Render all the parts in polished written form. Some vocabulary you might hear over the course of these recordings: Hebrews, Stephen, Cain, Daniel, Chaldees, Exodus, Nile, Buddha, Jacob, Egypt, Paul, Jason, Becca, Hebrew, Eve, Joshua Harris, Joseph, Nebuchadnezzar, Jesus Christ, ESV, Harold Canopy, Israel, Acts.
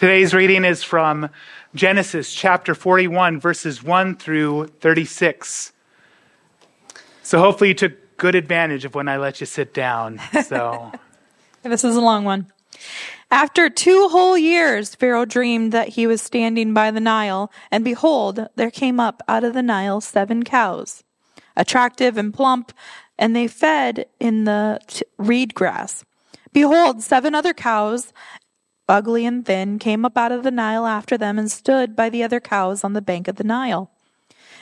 Today's reading is from Genesis chapter 41, verses 1 through 36. So hopefully you took good advantage of when I let you sit down. So this is a long one. After 2 whole years, Pharaoh dreamed that he was standing by the Nile, and behold, there came up out of the Nile 7 cows, attractive and plump, and they fed in the reed grass. Behold, 7 other cows, ugly and thin, came up out of the Nile after them and stood by the other cows on the bank of the Nile.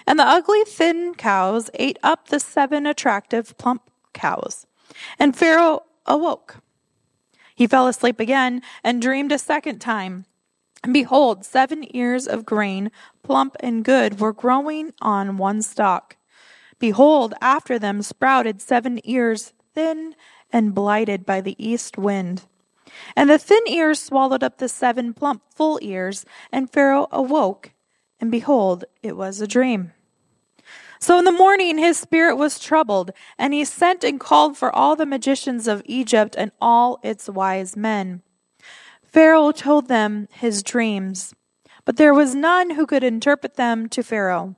And the ugly, thin cows ate up the 7 attractive, plump cows. And Pharaoh awoke. He fell asleep again and dreamed a 2nd time. And behold, 7 ears of grain, plump and good, were growing on one stalk. Behold, after them sprouted 7 ears, thin and blighted by the east wind. And the thin ears swallowed up the 7 plump, full ears, and Pharaoh awoke, and behold, it was a dream. So in the morning his spirit was troubled, and he sent and called for all the magicians of Egypt and all its wise men. Pharaoh told them his dreams, but there was none who could interpret them to Pharaoh.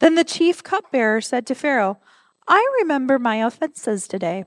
Then the chief cupbearer said to Pharaoh, I remember my offenses today,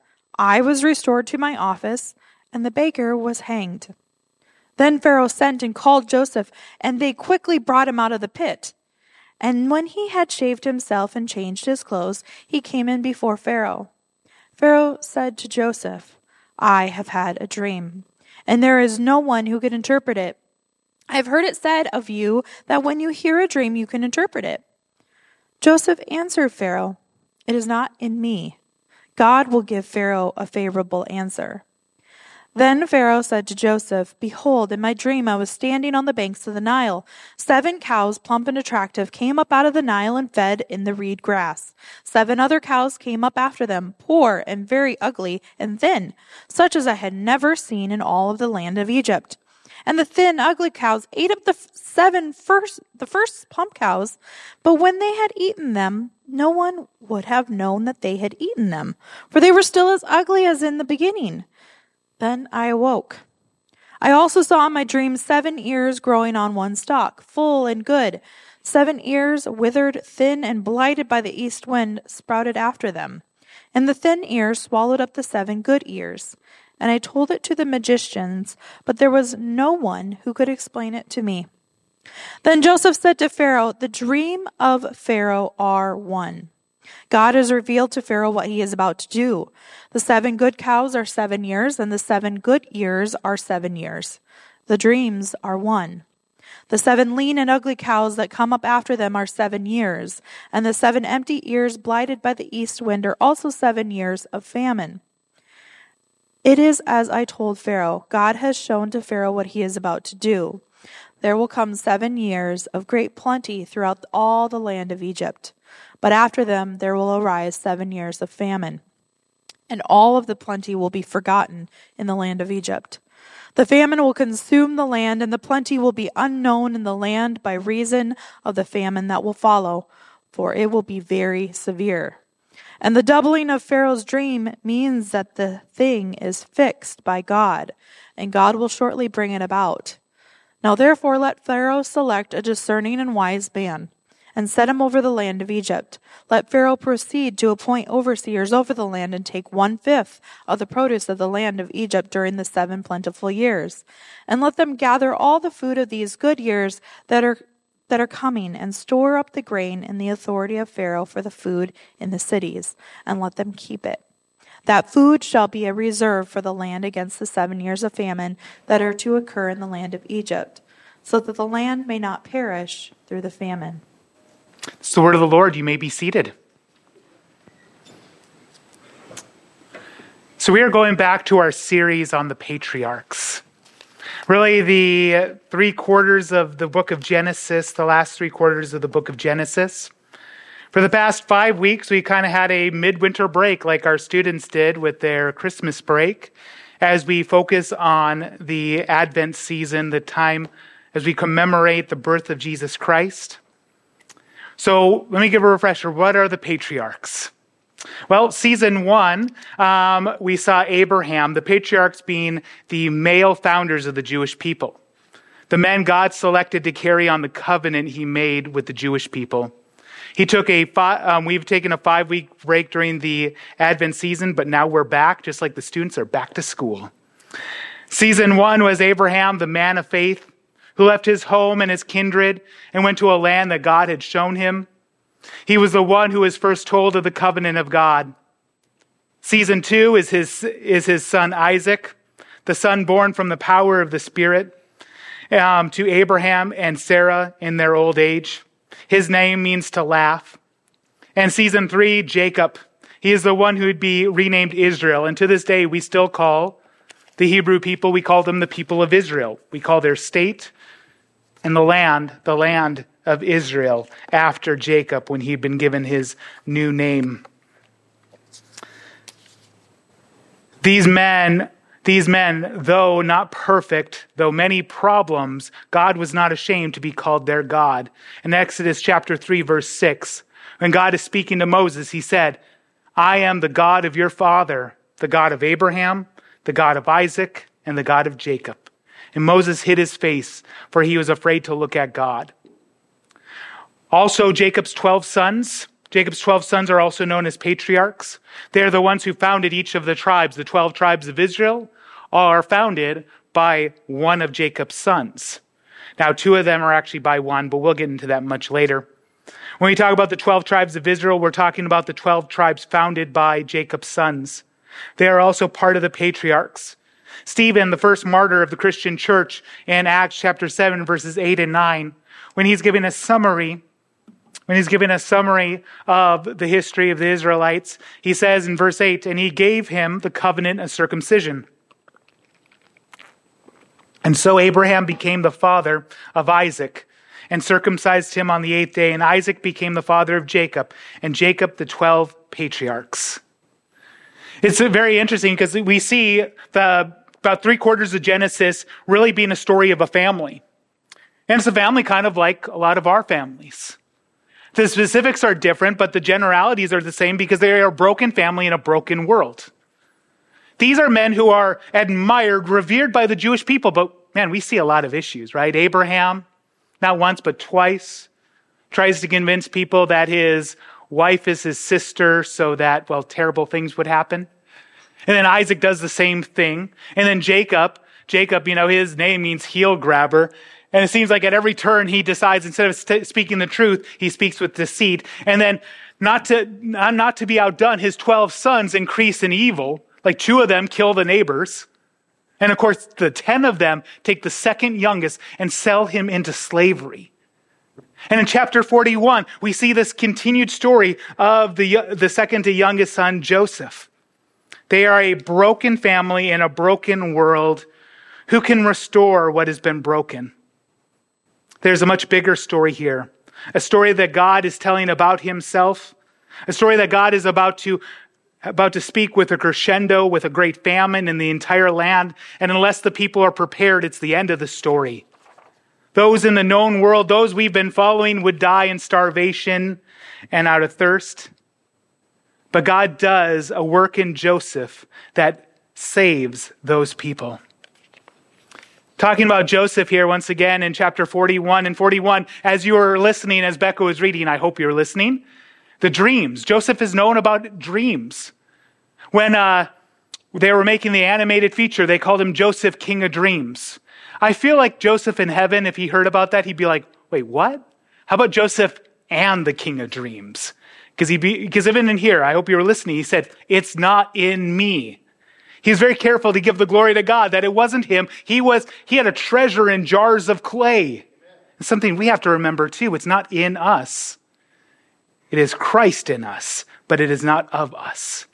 I was restored to my office, and the baker was hanged. Then Pharaoh sent and called Joseph, and they quickly brought him out of the pit. And when he had shaved himself and changed his clothes, he came in before Pharaoh. Pharaoh said to Joseph, I have had a dream, and there is no one who can interpret it. I have heard it said of you that when you hear a dream, you can interpret it. Joseph answered Pharaoh, It is not in me. God will give Pharaoh a favorable answer. Then Pharaoh said to Joseph, Behold, in my dream I was standing on the banks of the Nile. 7 cows, plump and attractive, came up out of the Nile and fed in the reed grass. 7 other cows came up after them, poor and very ugly and thin, such as I had never seen in all of the land of Egypt. And the thin, ugly cows ate up the first plump cows, but when they had eaten them, no one would have known that they had eaten them, for they were still as ugly as in the beginning. Then I awoke. I also saw in my dream 7 ears growing on one stalk, full and good. 7 ears, withered, thin, and blighted by the east wind, sprouted after them. And the thin ears swallowed up the 7 good ears. And I told it to the magicians, but there was no one who could explain it to me. Then Joseph said to Pharaoh, The dream of Pharaoh are one. God has revealed to Pharaoh what he is about to do. The 7 good cows are 7 years, and the 7 good ears are 7 years. The dreams are one. The 7 lean and ugly cows that come up after them are 7 years, and the 7 empty ears blighted by the east wind are also 7 years of famine. It is as I told Pharaoh. God has shown to Pharaoh what he is about to do. There will come 7 years of great plenty throughout all the land of Egypt. But after them there will arise 7 years of famine, and all of the plenty will be forgotten in the land of Egypt. The famine will consume the land, and the plenty will be unknown in the land by reason of the famine that will follow, for it will be very severe. And the doubling of Pharaoh's dream means that the thing is fixed by God, and God will shortly bring it about. Now therefore let Pharaoh select a discerning and wise man, and set him over the land of Egypt. Let Pharaoh proceed to appoint overseers over the land, and take 1/5 of the produce of the land of Egypt during the 7 plentiful years. And let them gather all the food of these good years that are coming, and store up the grain in the authority of Pharaoh for the food in the cities, and let them keep it. That food shall be a reserve for the land against the 7 years of famine that are to occur in the land of Egypt, so that the land may not perish through the famine. It's the word of the Lord. You may be seated. So we are going back to our series on the patriarchs. Really, the three quarters of the book of Genesis, the last three quarters of the book of Genesis. For the past 5 weeks, we kind of had a midwinter break like our students did with their Christmas break as we focus on the Advent season, the time as we commemorate the birth of Jesus Christ. So let me give a refresher. What are the patriarchs? Well, season one, we saw Abraham, the patriarchs being the male founders of the Jewish people, the men God selected to carry on the covenant he made with the Jewish people. He took we've taken a 5-week break during the Advent season, but now we're back, just like the students are back to school. Season one was Abraham, the man of faith, who left his home and his kindred and went to a land that God had shown him. He was the one who was first told of the covenant of God. Season two is his son Isaac, the son born from the power of the Spirit to Abraham and Sarah in their old age. His name means to laugh. And season three, Jacob. He is the one who would be renamed Israel. And to this day, we still call the Hebrew people, we call them the people of Israel. We call their state and the land of Israel after Jacob when he'd been given his new name. These men, though not perfect, though many problems, God was not ashamed to be called their God. In Exodus chapter 3, verse 6, when God is speaking to Moses, he said, I am the God of your father, the God of Abraham, the God of Isaac, and the God of Jacob. And Moses hid his face, for he was afraid to look at God. Also, Jacob's 12 sons are also known as patriarchs. They are the ones who founded each of the tribes. The 12 tribes of Israel are founded by one of Jacob's sons. Now, two of them are actually by one, but we'll get into that much later. When we talk about the 12 tribes of Israel, we're talking about the 12 tribes founded by Jacob's sons. They are also part of the patriarchs. Stephen, the first martyr of the Christian church in Acts chapter 7, verses 8 and 9, when he's giving a summary of the history of the Israelites, he says in verse 8, and he gave him the covenant of circumcision. And so Abraham became the father of Isaac and circumcised him on the 8th day, and Isaac became the father of Jacob, and Jacob the 12 patriarchs. It's very interesting because we see about three quarters of Genesis really being a story of a family. And it's a family kind of like a lot of our families. The specifics are different, but the generalities are the same because they are a broken family in a broken world. These are men who are admired, revered by the Jewish people, but man, we see a lot of issues, right? Abraham, not once but twice, tries to convince people that his wife is his sister so that, well, terrible things would happen. And then Isaac does the same thing. And then Jacob, his name means heel grabber. And it seems like at every turn he decides instead of speaking the truth, he speaks with deceit. And then not to be outdone, his 12 sons increase in evil. Like two of them kill the neighbors. And of course, the 10 of them take the second youngest and sell him into slavery. And in chapter 41, we see this continued story of the second to youngest son, Joseph. They are a broken family in a broken world who can restore what has been broken. There's a much bigger story here, a story that God is telling about himself, a story that God is about to speak with a crescendo, with a great famine in the entire land. And unless the people are prepared, it's the end of the story. Those in the known world, those we've been following would die in starvation and out of thirst. But God does a work in Joseph that saves those people. Talking about Joseph here once again in chapter 41 and 41. As you were listening, as Becca was reading, I hope you're listening. The dreams. Joseph is known about dreams. When they were making the animated feature, they called him Joseph, King of Dreams. I feel like Joseph in heaven, if he heard about that, he'd be like, wait, what? How about Joseph and the King of Dreams? Because even in here, I hope you were listening, he said, it's not in me. He was very careful to give the glory to God, that it wasn't him. He had a treasure in jars of clay. It's something we have to remember too. It's not in us. It is Christ in us, but it is not of us.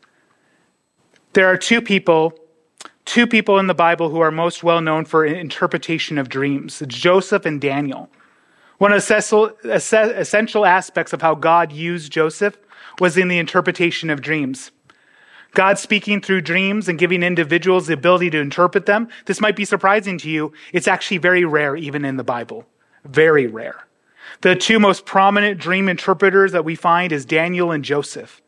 There are two people, two people in the Bible who are most well known for interpretation of dreams, Joseph and Daniel. One of the essential aspects of how God used Joseph was in the interpretation of dreams. God speaking through dreams and giving individuals the ability to interpret them. This might be surprising to you. It's actually very rare, even in the Bible. Very rare. The two most prominent dream interpreters that we find is Daniel and Joseph.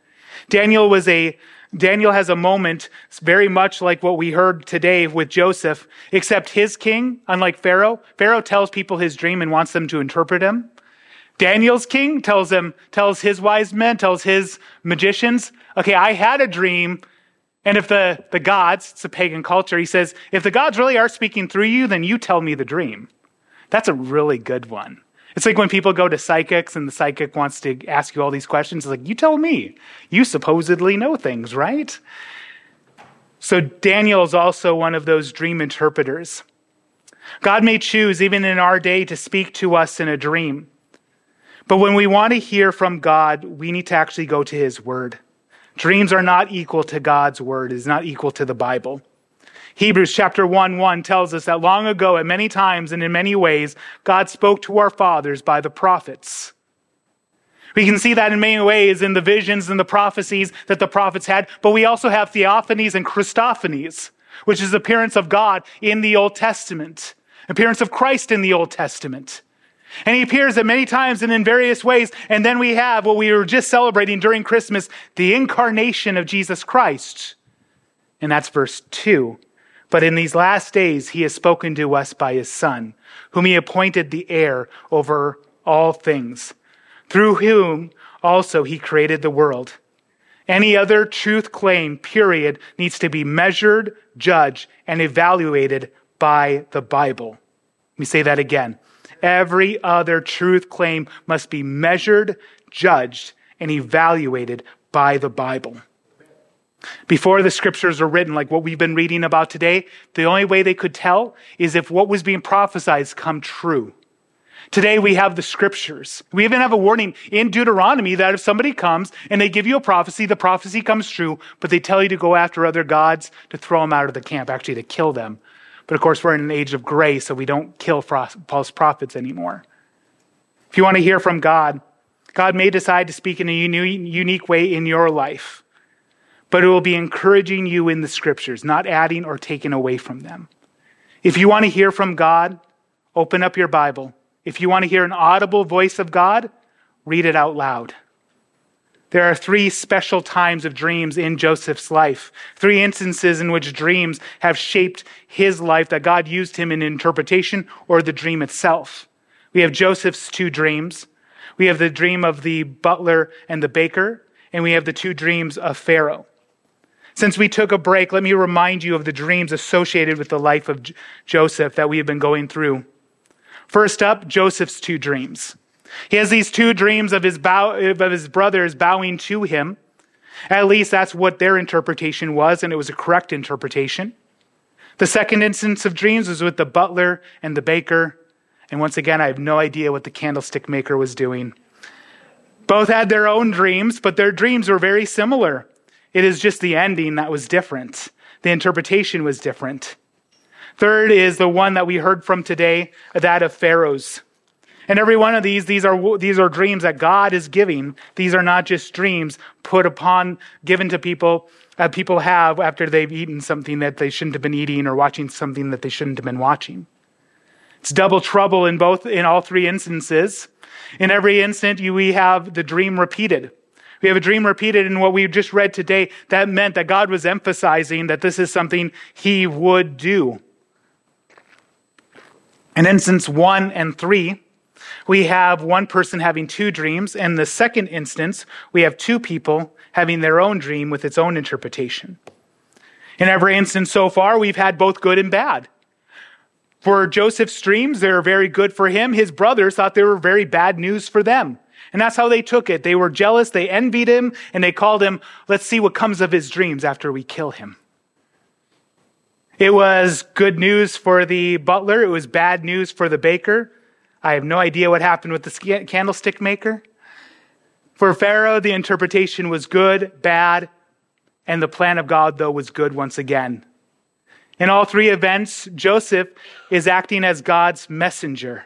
Daniel has a moment very much like what we heard today with Joseph, except his king, unlike Pharaoh, Pharaoh tells people his dream and wants them to interpret him. Daniel's king tells his wise men, tells his magicians, okay, I had a dream. And if the gods, it's a pagan culture, he says, if the gods really are speaking through you, then you tell me the dream. That's a really good one. It's like when people go to psychics and the psychic wants to ask you all these questions. It's like, you tell me. You supposedly know things, right? So Daniel is also one of those dream interpreters. God may choose, even in our day, to speak to us in a dream. But when we want to hear from God, we need to actually go to his word. Dreams are not equal to God's word. It is not equal to the Bible. Hebrews chapter 1:1 tells us that long ago, at many times and in many ways, God spoke to our fathers by the prophets. We can see that in many ways in the visions and the prophecies that the prophets had, but we also have theophanies and Christophanies, which is the appearance of God in the Old Testament, appearance of Christ in the Old Testament. And he appears at many times and in various ways, and then we have what we were just celebrating during Christmas, the incarnation of Jesus Christ. And that's verse 2. But in these last days, he has spoken to us by his Son, whom he appointed the heir over all things, through whom also he created the world. Any other truth claim, period, needs to be measured, judged, and evaluated by the Bible. Let me say that again. Every other truth claim must be measured, judged, and evaluated by the Bible. Before the scriptures were written, like what we've been reading about today, the only way they could tell is if what was being prophesied come true. Today we have the scriptures. We even have a warning in Deuteronomy that if somebody comes and they give you a prophecy, the prophecy comes true, but they tell you to go after other gods, to throw them out of the camp, actually to kill them. But of course, we're in an age of grace, so we don't kill false prophets anymore. If you want to hear from God, God may decide to speak in a unique way in your life. But it will be encouraging you in the scriptures, not adding or taking away from them. If you want to hear from God, open up your Bible. If you want to hear an audible voice of God, read it out loud. There are three special times of dreams in Joseph's life, three instances in which dreams have shaped his life that God used him in interpretation or the dream itself. We have Joseph's two dreams. We have the dream of the butler and the baker, and we have the two dreams of Pharaoh. Since we took a break, let me remind you of the dreams associated with the life of Joseph that we have been going through. First up, Joseph's two dreams. He has these two dreams of his brothers bowing to him. At least that's what their interpretation was, and it was a correct interpretation. The second instance of dreams was with the butler and the baker. And once again, I have no idea what the candlestick maker was doing. Both had their own dreams, but their dreams were very similar. It is just the ending that was different. The interpretation was different. Third is the one that we heard from today, that of Pharaoh's. And every one of these are dreams that God is giving. These are not just dreams given to people that people have after they've eaten something that they shouldn't have been eating or watching something that they shouldn't have been watching. It's double trouble in all three instances. In every instant, we have the dream repeated. We have a dream repeated in what we just read today. That meant that God was emphasizing that this is something he would do. In instance 1 and 3, we have one person having two dreams. In the second instance, we have two people having their own dream with its own interpretation. In every instance so far, we've had both good and bad. For Joseph's dreams, they were very good for him. His brothers thought they were very bad news for them. And that's how they took it. They were jealous, they envied him, and they called him, let's see what comes of his dreams after we kill him. It was good news for the butler. It was bad news for the baker. I have no idea what happened with the candlestick maker. For Pharaoh, the interpretation was good, bad, and the plan of God, though, was good once again. In all three events, Joseph is acting as God's messenger.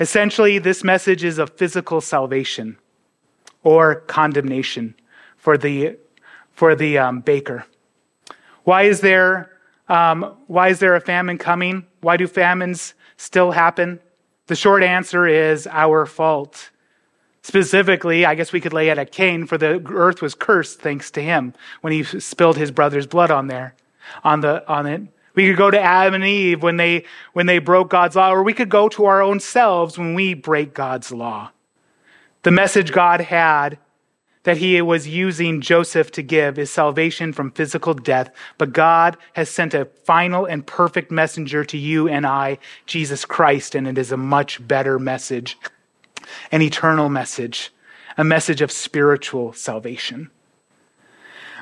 Essentially, this message is of physical salvation or condemnation for the baker. Why is there a famine coming? Why do famines still happen? The short answer is our fault. Specifically, I guess we could lay it at Cain, for the earth was cursed thanks to him when he spilled his brother's blood on it. We could go to Adam and Eve when they broke God's law, or we could go to our own selves when we break God's law. The message God had that he was using Joseph to give is salvation from physical death, but God has sent a final and perfect messenger to you and I, Jesus Christ, and it is a much better message, an eternal message, a message of spiritual salvation.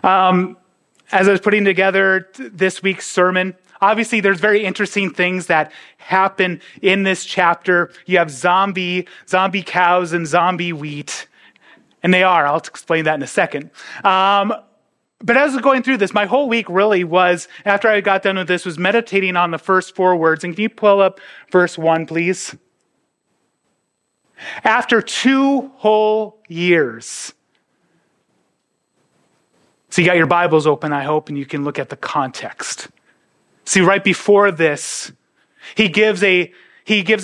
As I was putting together this week's sermon, obviously, there's very interesting things that happen in this chapter. You have zombie cows and zombie wheat. And they are. I'll explain that in a second. But as I was going through this, my whole week really was, after I got done with this, was meditating on the first four words. And can you pull up verse 1, please? After 2 whole years. So you got your Bibles open, I hope, and you can look at the context. See, right before this, he gives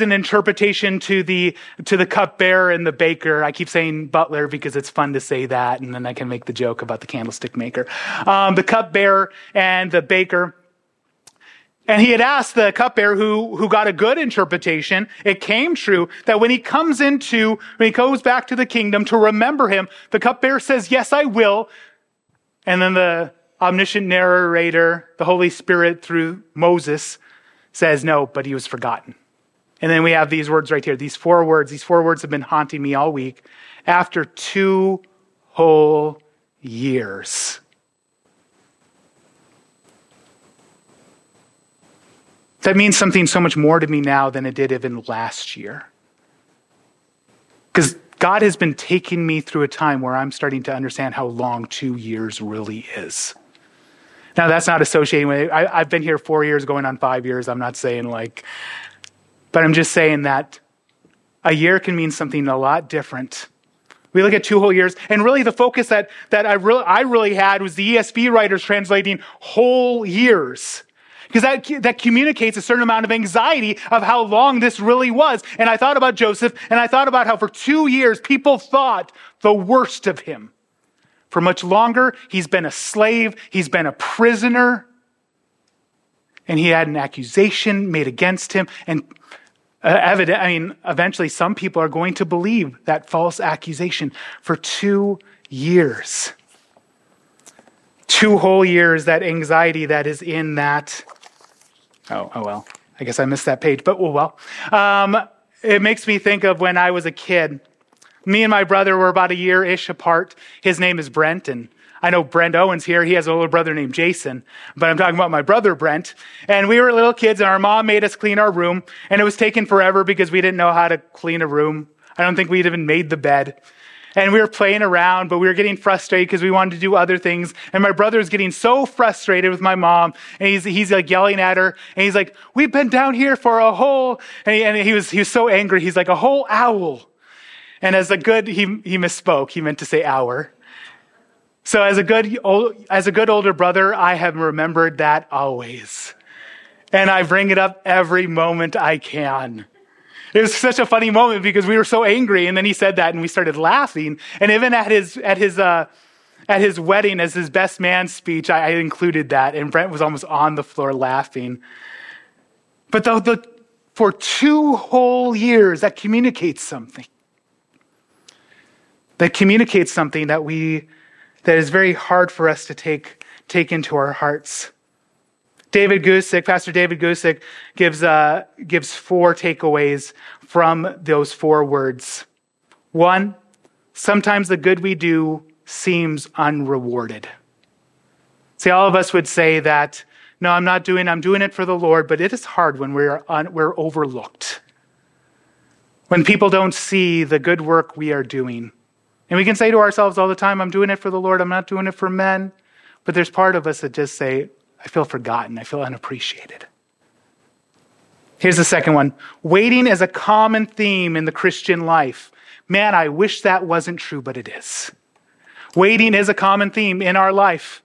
an interpretation to the cupbearer and the baker. I keep saying butler because it's fun to say that, and then I can make the joke about the candlestick maker. The cupbearer and the baker. And he had asked the cupbearer who got a good interpretation. It came true that when he goes back to the kingdom to remember him, the cupbearer says, "Yes, I will." And then the omniscient narrator, the Holy Spirit through Moses, says no, but he was forgotten. And then we have these words right here. These four words have been haunting me all week. After 2 whole years. That means something so much more to me now than it did even last year. Because God has been taking me through a time where I'm starting to understand how long 2 years really is. Now, that's not associating with it. I've been here 4 years, going on 5 years. I'm not saying but I'm just saying that a year can mean something a lot different. We look at 2 whole years, and really the focus that I really had was the ESV writers translating whole years, because that communicates a certain amount of anxiety of how long this really was. And I thought about Joseph, and I thought about how for 2 years, people thought the worst of him. For much longer, he's been a slave, he's been a prisoner, and he had an accusation made against him. And eventually some people are going to believe that false accusation for 2 years. 2 whole years, that anxiety that is in that. Oh well, I guess I missed that page, but oh well. It makes me think of when I was a kid. Me and my brother were about a year-ish apart. His name is Brent, and I know Brent Owens here. He has a little brother named Jason, but I'm talking about my brother Brent. And we were little kids, and our mom made us clean our room, and it was taking forever because we didn't know how to clean a room. I don't think we'd even made the bed. And we were playing around, but we were getting frustrated because we wanted to do other things. And my brother was getting so frustrated with my mom, and he's like yelling at her, and he's like, "We've been down here for a whole," and he was so angry. He's like, "A whole owl." And as a good, he misspoke. He meant to say hour. So as a good older brother, I have remembered that always. And I bring it up every moment I can. It was such a funny moment because we were so angry, and then he said that, and we started laughing. And even at his wedding, as his best man speech, I included that, and Brent was almost on the floor laughing. But for 2 whole years, that communicates something. That communicates something that is very hard for us to take into our hearts. Pastor David Gusick gives 4 takeaways from those 4 words. 1, sometimes the good we do seems unrewarded. See, all of us would say that, no, I'm doing it for the Lord, but it is hard when we're overlooked. When people don't see the good work we are doing. And we can say to ourselves all the time, I'm doing it for the Lord, I'm not doing it for men. But there's part of us that just say, I feel forgotten. I feel unappreciated. Here's the second one. Waiting is a common theme in the Christian life. Man, I wish that wasn't true, but it is. Waiting is a common theme in our life.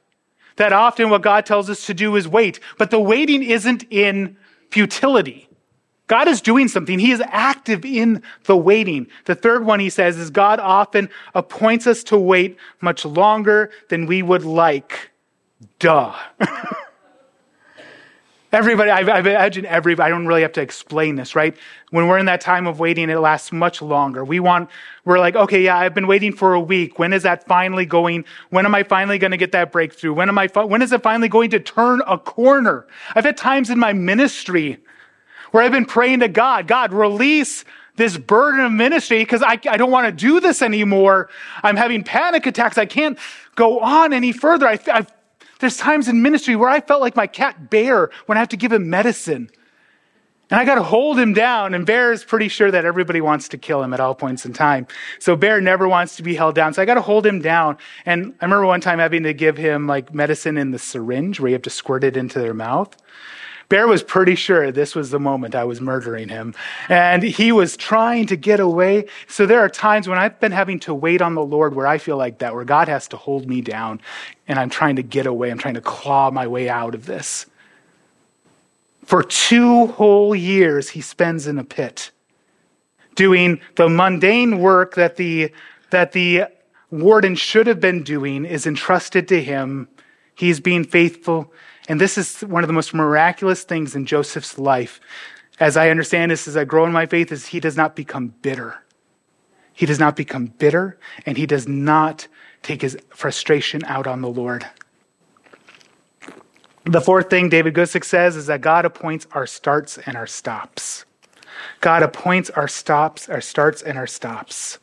That often what God tells us to do is wait, but the waiting isn't in futility. God is doing something. He is active in the waiting. The third one he says is God often appoints us to wait much longer than we would like. Duh. Everybody, I imagine everybody, I don't really have to explain this, right? When we're in that time of waiting, it lasts much longer. We're like, okay, yeah, I've been waiting for a week. When is that finally going? When am I finally going to get that breakthrough? When is it finally going to turn a corner? I've had times in my ministry where I've been praying to God, God, release this burden of ministry because I don't want to do this anymore. I'm having panic attacks. I can't go on any further. There's times in ministry where I felt like my cat Bear when I have to give him medicine. And I got to hold him down, and Bear is pretty sure that everybody wants to kill him at all points in time. So Bear never wants to be held down. So I got to hold him down. And I remember one time having to give him like medicine in the syringe where you have to squirt it into their mouth. Bear was pretty sure this was the moment I was murdering him. And he was trying to get away. So there are times when I've been having to wait on the Lord where I feel like that, where God has to hold me down and I'm trying to get away. I'm trying to claw my way out of this. For 2 whole years, he spends in a pit doing the mundane work that the warden should have been doing is entrusted to him. He's being faithful. And this is one of the most miraculous things in Joseph's life. As I understand this, as I grow in my faith, is he does not become bitter. He does not become bitter, and he does not take his frustration out on the Lord. The fourth thing David Gusick says is that God appoints our starts and our stops. God appoints our starts, and our stops.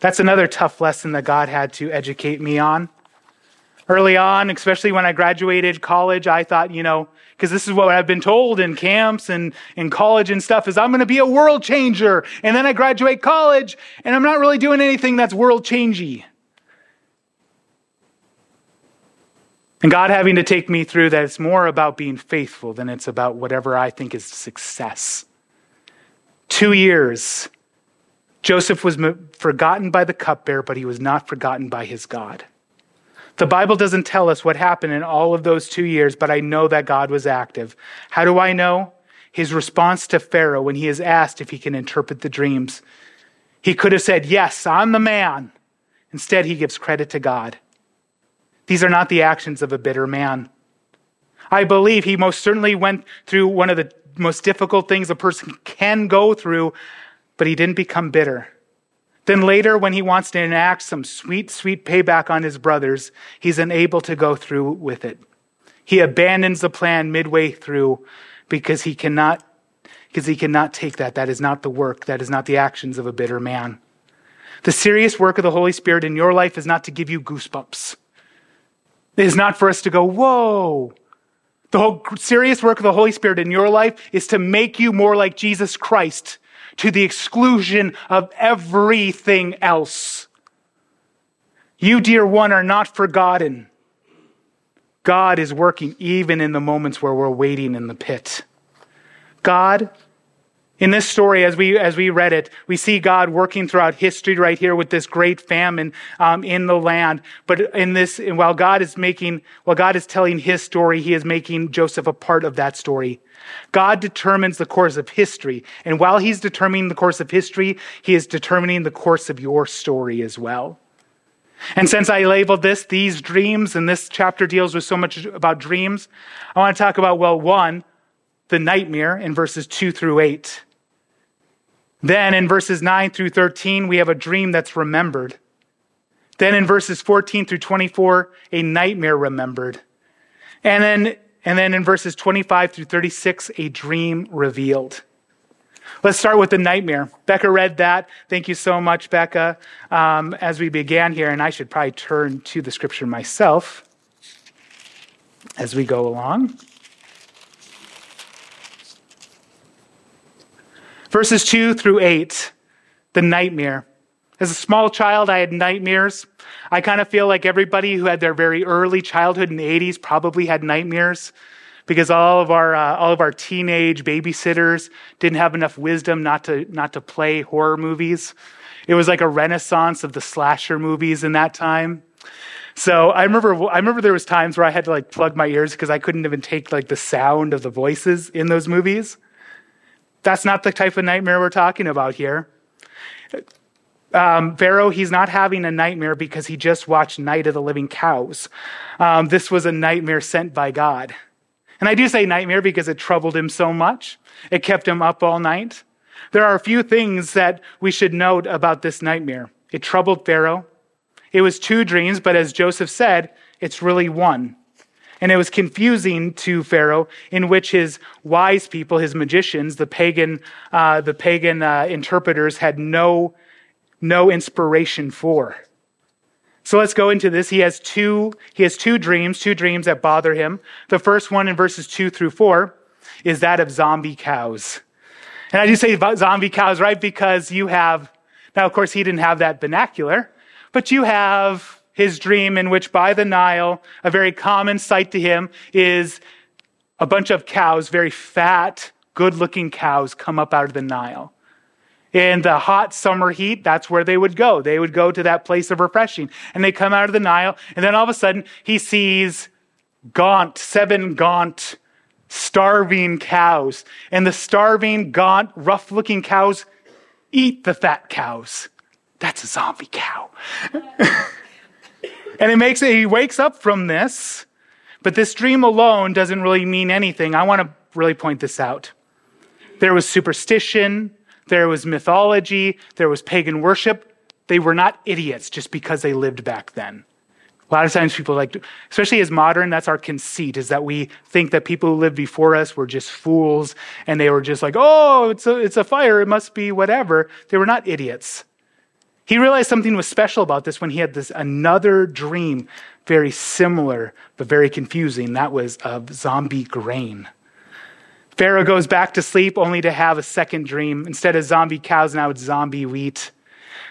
That's another tough lesson that God had to educate me on. Early on, especially when I graduated college, I thought, because this is what I've been told in camps and in college and stuff, is I'm going to be a world changer. And then I graduate college and I'm not really doing anything that's world changey. And God having to take me through that it's more about being faithful than it's about whatever I think is success. 2 years. Joseph was forgotten by the cupbearer, but he was not forgotten by his God. The Bible doesn't tell us what happened in all of those 2 years, but I know that God was active. How do I know? His response to Pharaoh when he is asked if he can interpret the dreams. He could have said, yes, I'm the man. Instead, he gives credit to God. These are not the actions of a bitter man. I believe he most certainly went through one of the most difficult things a person can go through, but he didn't become bitter. Then later, when he wants to enact some sweet, sweet payback on his brothers, he's unable to go through with it. He abandons the plan midway through because he cannot take that. That is not the work. That is not the actions of a bitter man. The serious work of the Holy Spirit in your life is not to give you goosebumps. It is not for us to go, whoa. The whole serious work of the Holy Spirit in your life is to make you more like Jesus Christ, to the exclusion of everything else. You, dear one, are not forgotten. God is working even in the moments where we're waiting in the pit. God, in this story, as we read it, we see God working throughout history right here with this great famine in the land. But while God is telling his story, he is making Joseph a part of that story. God determines the course of history. And while he's determining the course of history, he is determining the course of your story as well. And since I labeled this, these dreams, and this chapter deals with so much about dreams, I want to talk about, the nightmare in verses 2-8. Then in verses 9-13, we have a dream that's remembered. Then in verses 14-24, a nightmare remembered. And then in verses 25-36, a dream revealed. Let's start with the nightmare. Becca read that. Thank you so much, Becca. As we began here, and I should probably turn to the scripture myself as we go along. Verses 2-8, the nightmare. As a small child, I had nightmares. I kind of feel like everybody who had their very early childhood in the 80s probably had nightmares, because all of our teenage babysitters didn't have enough wisdom not to play horror movies. It was like a renaissance of the slasher movies in that time. So I remember there was times where I had to like plug my ears because I couldn't even take like the sound of the voices in those movies. That's not the type of nightmare we're talking about here. Pharaoh, he's not having a nightmare because he just watched Night of the Living Cows. This was a nightmare sent by God. And I do say nightmare because it troubled him so much. It kept him up all night. There are a few things that we should note about this nightmare. It troubled Pharaoh. It was two dreams, but as Joseph said, it's really one. And it was confusing to Pharaoh, in which his wise people, his magicians, the pagan interpreters had no inspiration for. So let's go into this. He has two dreams that bother him. The first one in verses 2-4 is that of zombie cows. And I do say about zombie cows, right? Because you have, now of course he didn't have that vernacular, but you have his dream in which by the Nile, a very common sight to him is a bunch of cows, very fat, good-looking cows come up out of the Nile. In the hot summer heat, that's where they would go. They would go to that place of refreshing. And they come out of the Nile, and then all of a sudden, he sees seven gaunt, starving cows. And the starving, gaunt, rough-looking cows eat the fat cows. That's a zombie cow. And he wakes up from this, but this dream alone doesn't really mean anything. I want to really point this out. There was superstition. There was mythology, there was pagan worship. They were not idiots just because they lived back then. A lot of times people like to, especially as modern, that's our conceit, is that we think that people who lived before us were just fools and they were just like, oh, it's a fire, it must be whatever. They were not idiots. He realized something was special about this when he had this another dream, very similar but very confusing. That was of zombie grain. Pharaoh goes back to sleep only to have a second dream. Instead of zombie cows, now it's zombie wheat.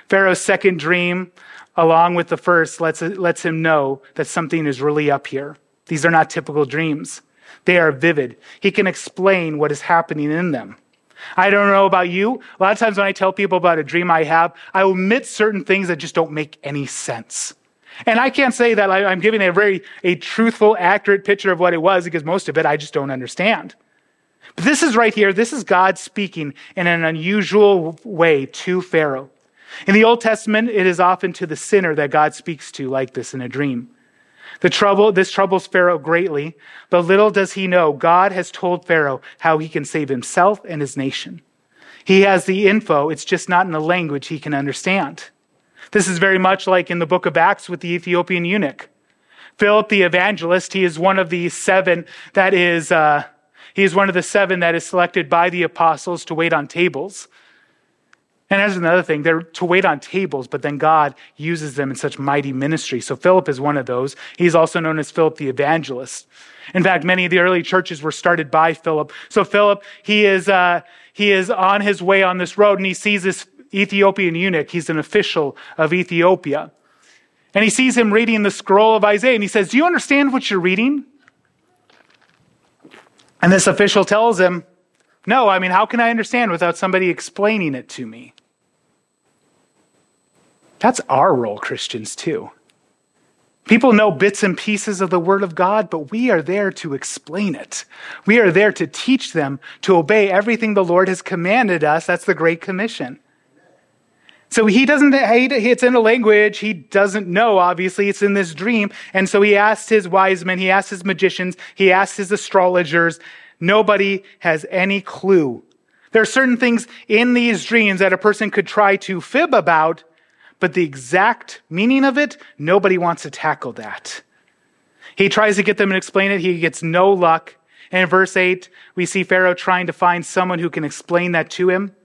Pharaoh's second dream, along with the first, lets him know that something is really up here. These are not typical dreams. They are vivid. He can explain what is happening in them. I don't know about you. A lot of times when I tell people about a dream I have, I omit certain things that just don't make any sense. And I can't say that I'm giving a very truthful, accurate picture of what it was, because most of it I just don't understand. But this is right here. This is God speaking in an unusual way to Pharaoh. In the Old Testament, it is often to the sinner that God speaks to like this in a dream. This troubles Pharaoh greatly, but little does he know God has told Pharaoh how he can save himself and his nation. He has the info. It's just not in a language he can understand. This is very much like in the book of Acts with the Ethiopian eunuch. Philip the evangelist, he is one of the seven that is... He is one of the seven that is selected by the apostles to wait on tables. And that's another thing, they're to wait on tables, but then God uses them in such mighty ministry. So Philip is one of those. He's also known as Philip the Evangelist. In fact, many of the early churches were started by Philip. So Philip, he is on his way on this road, and he sees this Ethiopian eunuch. He's an official of Ethiopia. And he sees him reading the scroll of Isaiah, and he says, "Do you understand what you're reading?" And this official tells him, "No, I mean, how can I understand without somebody explaining it to me?" That's our role, Christians, too. People know bits and pieces of the Word of God, but we are there to explain it. We are there to teach them to obey everything the Lord has commanded us. That's the Great Commission. So he doesn't, it's in a language he doesn't know, obviously. It's in this dream. And so he asked his wise men, he asked his magicians, he asked his astrologers. Nobody has any clue. There are certain things in these dreams that a person could try to fib about, but the exact meaning of it, nobody wants to tackle that. He tries to get them to explain it. He gets no luck. And in verse 8, we see Pharaoh trying to find someone who can explain that to him.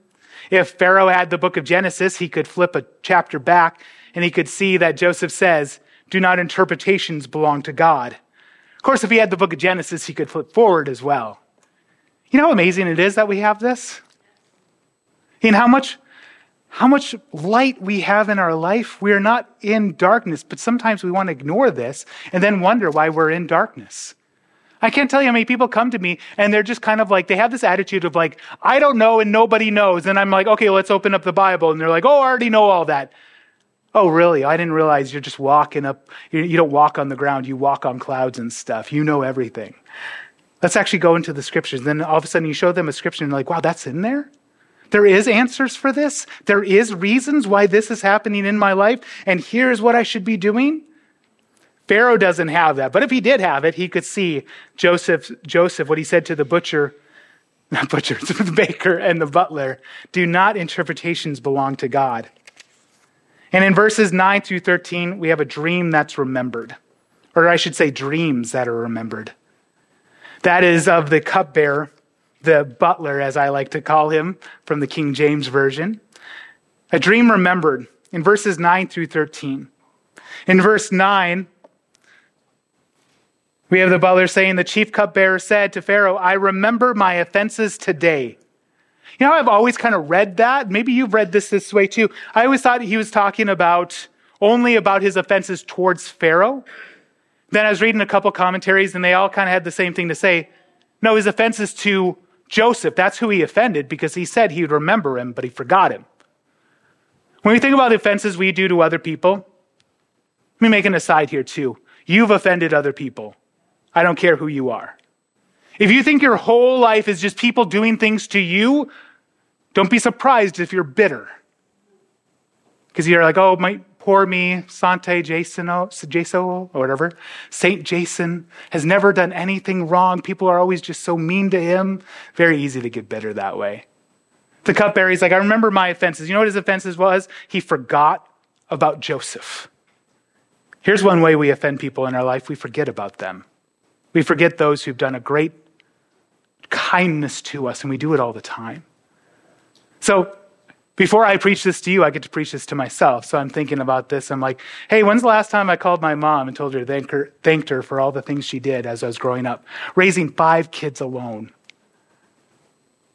If Pharaoh had the book of Genesis, he could flip a chapter back and he could see that Joseph says, "Do not interpretations belong to God?" Of course, if he had the book of Genesis, he could flip forward as well. You know how amazing it is that we have this? And how much how much light we have in our life. We are not in darkness, but sometimes we want to ignore this and then wonder why we're in darkness. I can't tell you how many people come to me and they're just kind of like, they have this attitude of like, I don't know and nobody knows. And I'm like, okay, let's open up the Bible. And they're like, oh, I already know all that. Oh, really? I didn't realize you're just walking up. You don't walk on the ground. You walk on clouds and stuff. You know everything. Let's actually go into the scriptures. Then all of a sudden you show them a scripture and they're like, wow, that's in there? There is answers for this. There is reasons why this is happening in my life. And here's what I should be doing. Pharaoh doesn't have that. But if he did have it, he could see Joseph, what he said to the baker and the butler, do not interpretations belong to God? And in verses 9 through 13, we have a dream that's remembered. Or I should say dreams that are remembered. That is of the cupbearer, the butler, as I like to call him, from the King James Version. A dream remembered in verses 9 through 13. In verse 9... we have the butler saying, the chief cupbearer said to Pharaoh, I remember my offenses today. You know, I've always kind of read that. Maybe you've read this way too. I always thought he was talking about only about his offenses towards Pharaoh. Then I was reading a couple commentaries and they all kind of had the same thing to say. No, his offenses to Joseph. That's who he offended because he said he'd remember him, but he forgot him. When we think about the offenses we do to other people, let me make an aside here too. You've offended other people. I don't care who you are. If you think your whole life is just people doing things to you, don't be surprised if you're bitter. Because you're like, oh, my poor me, Sante Jason, or whatever. Saint Jason has never done anything wrong. People are always just so mean to him. Very easy to get bitter that way. The cupbearer is like, I remember my offenses. You know what his offenses was? He forgot about Joseph. Here's one way we offend people in our life. We forget about them. We forget those who've done a great kindness to us, and we do it all the time. So before I preach this to you, I get to preach this to myself. So I'm thinking about this. I'm like, hey, when's the last time I called my mom and told her, thanked her for all the things she did as I was growing up, raising 5 kids alone?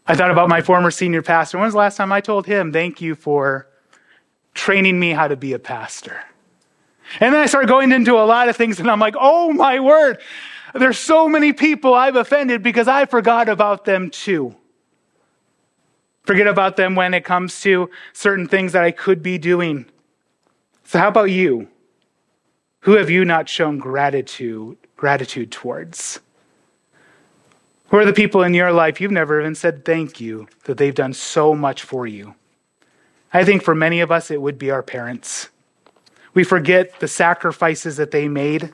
I thought about my former senior pastor. When's the last time I told him, thank you for training me how to be a pastor? And then I start going into a lot of things, and I'm like, oh, my word. There's so many people I've offended because I forgot about them too. Forget about them when it comes to certain things that I could be doing. So how about you? Who have you not shown gratitude towards? Who are the people in your life you've never even said thank you that they've done so much for you? I think for many of us, it would be our parents. We forget the sacrifices that they made.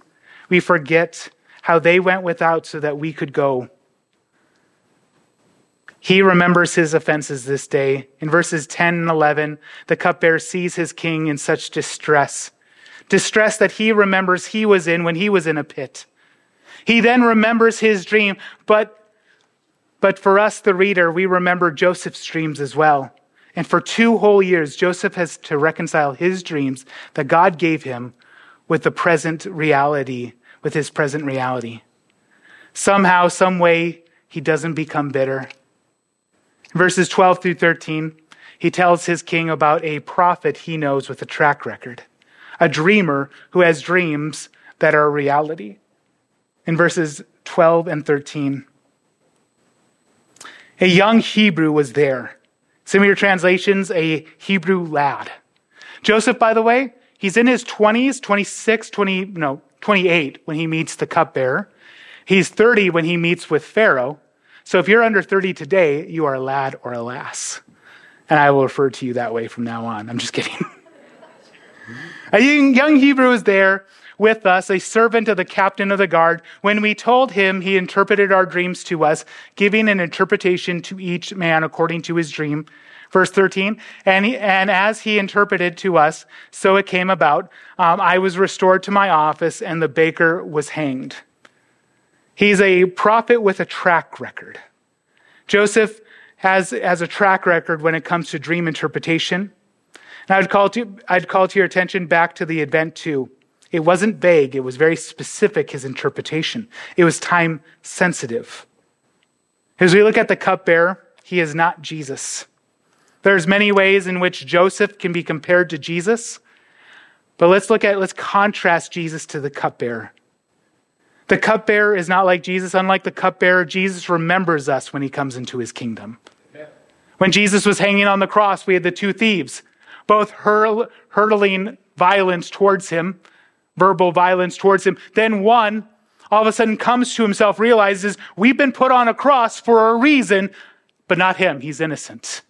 We forget how they went without so that we could go. He remembers his offenses this day. In verses 10 and 11, the cupbearer sees his king in such distress that he remembers he was in when he was in a pit. He then remembers his dream, but for us, the reader, we remember Joseph's dreams as well. And for 2 whole years, Joseph has to reconcile his dreams that God gave him with the present reality. With his present reality. Somehow, some way, he doesn't become bitter. Verses 12 through 13, he tells his king about a prophet he knows with a track record, a dreamer who has dreams that are reality. In verses 12 and 13, a young Hebrew was there. Some of your translations, a Hebrew lad. Joseph, by the way, he's in his 28 when he meets the cupbearer. He's 30 when he meets with Pharaoh. So if you're under 30 today, you are a lad or a lass. And I will refer to you that way from now on. I'm just kidding. A young Hebrew is there with us, a servant of the captain of the guard. When we told him, he interpreted our dreams to us, giving an interpretation to each man according to his dream. Verse 13, and as he interpreted to us, so it came about, I was restored to my office and the baker was hanged. He's a prophet with a track record. Joseph has a track record when it comes to dream interpretation. And I'd call to your attention back to the event too. It wasn't vague. It was very specific, his interpretation. It was time sensitive. As we look at the cupbearer, he is not Jesus. There's many ways in which Joseph can be compared to Jesus, but let's contrast Jesus to the cupbearer. The cupbearer is not like Jesus. Unlike the cupbearer, Jesus remembers us when he comes into his kingdom. When Jesus was hanging on the cross, we had the two thieves, both hurling violence towards him, verbal violence towards him. Then one all of a sudden comes to himself, realizes we've been put on a cross for a reason, but not him. He's innocent.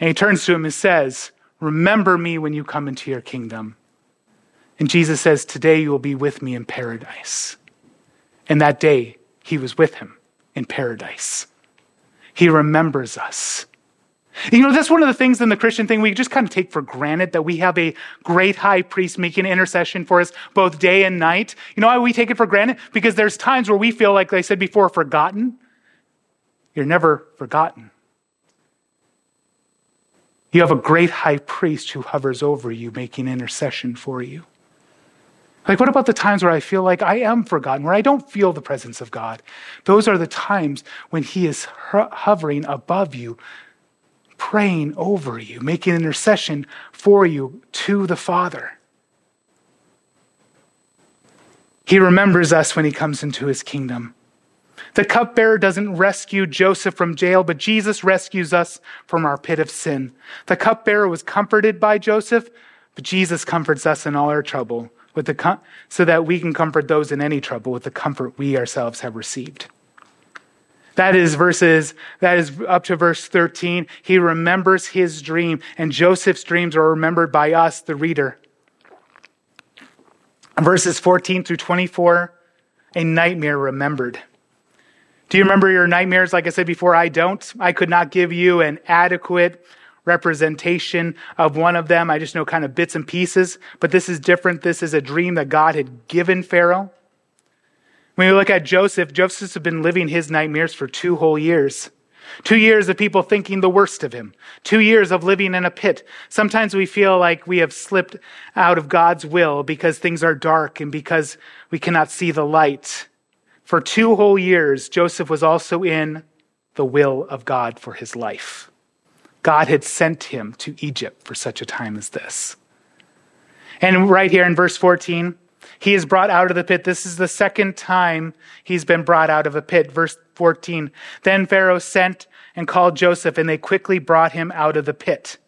And he turns to him and says, "Remember me when you come into your kingdom." And Jesus says, "Today you will be with me in paradise." And that day he was with him in paradise. He remembers us. You know, that's one of the things in the Christian thing we just kind of take for granted, that we have a great high priest making intercession for us both day and night. You know why we take it for granted? Because there's times where we feel, like I said before, forgotten. You're never forgotten. You have a great high priest who hovers over you, making intercession for you. Like, what about the times where I feel like I am forgotten, where I don't feel the presence of God? Those are the times when he is hovering above you, praying over you, making intercession for you to the Father. He remembers us when he comes into his kingdom. The cupbearer doesn't rescue Joseph from jail, but Jesus rescues us from our pit of sin. The cupbearer was comforted by Joseph, but Jesus comforts us in all our trouble, so that we can comfort those in any trouble with the comfort we ourselves have received. That is up to verse 13. He remembers his dream, and Joseph's dreams are remembered by us, the reader. Verses 14 through 24, a nightmare remembered. Do you remember your nightmares? Like I said before, I don't. I could not give you an adequate representation of one of them. I just know kind of bits and pieces, but this is different. This is a dream that God had given Pharaoh. When we look at Joseph, Joseph's been living his nightmares for 2 whole years. 2 years of people thinking the worst of him. 2 years of living in a pit. Sometimes we feel like we have slipped out of God's will because things are dark and because we cannot see the light. For 2 whole years, Joseph was also in the will of God for his life. God had sent him to Egypt for such a time as this. And right here in verse 14, he is brought out of the pit. This is the second time he's been brought out of a pit. Verse 14, then Pharaoh sent and called Joseph, and they quickly brought him out of the pit.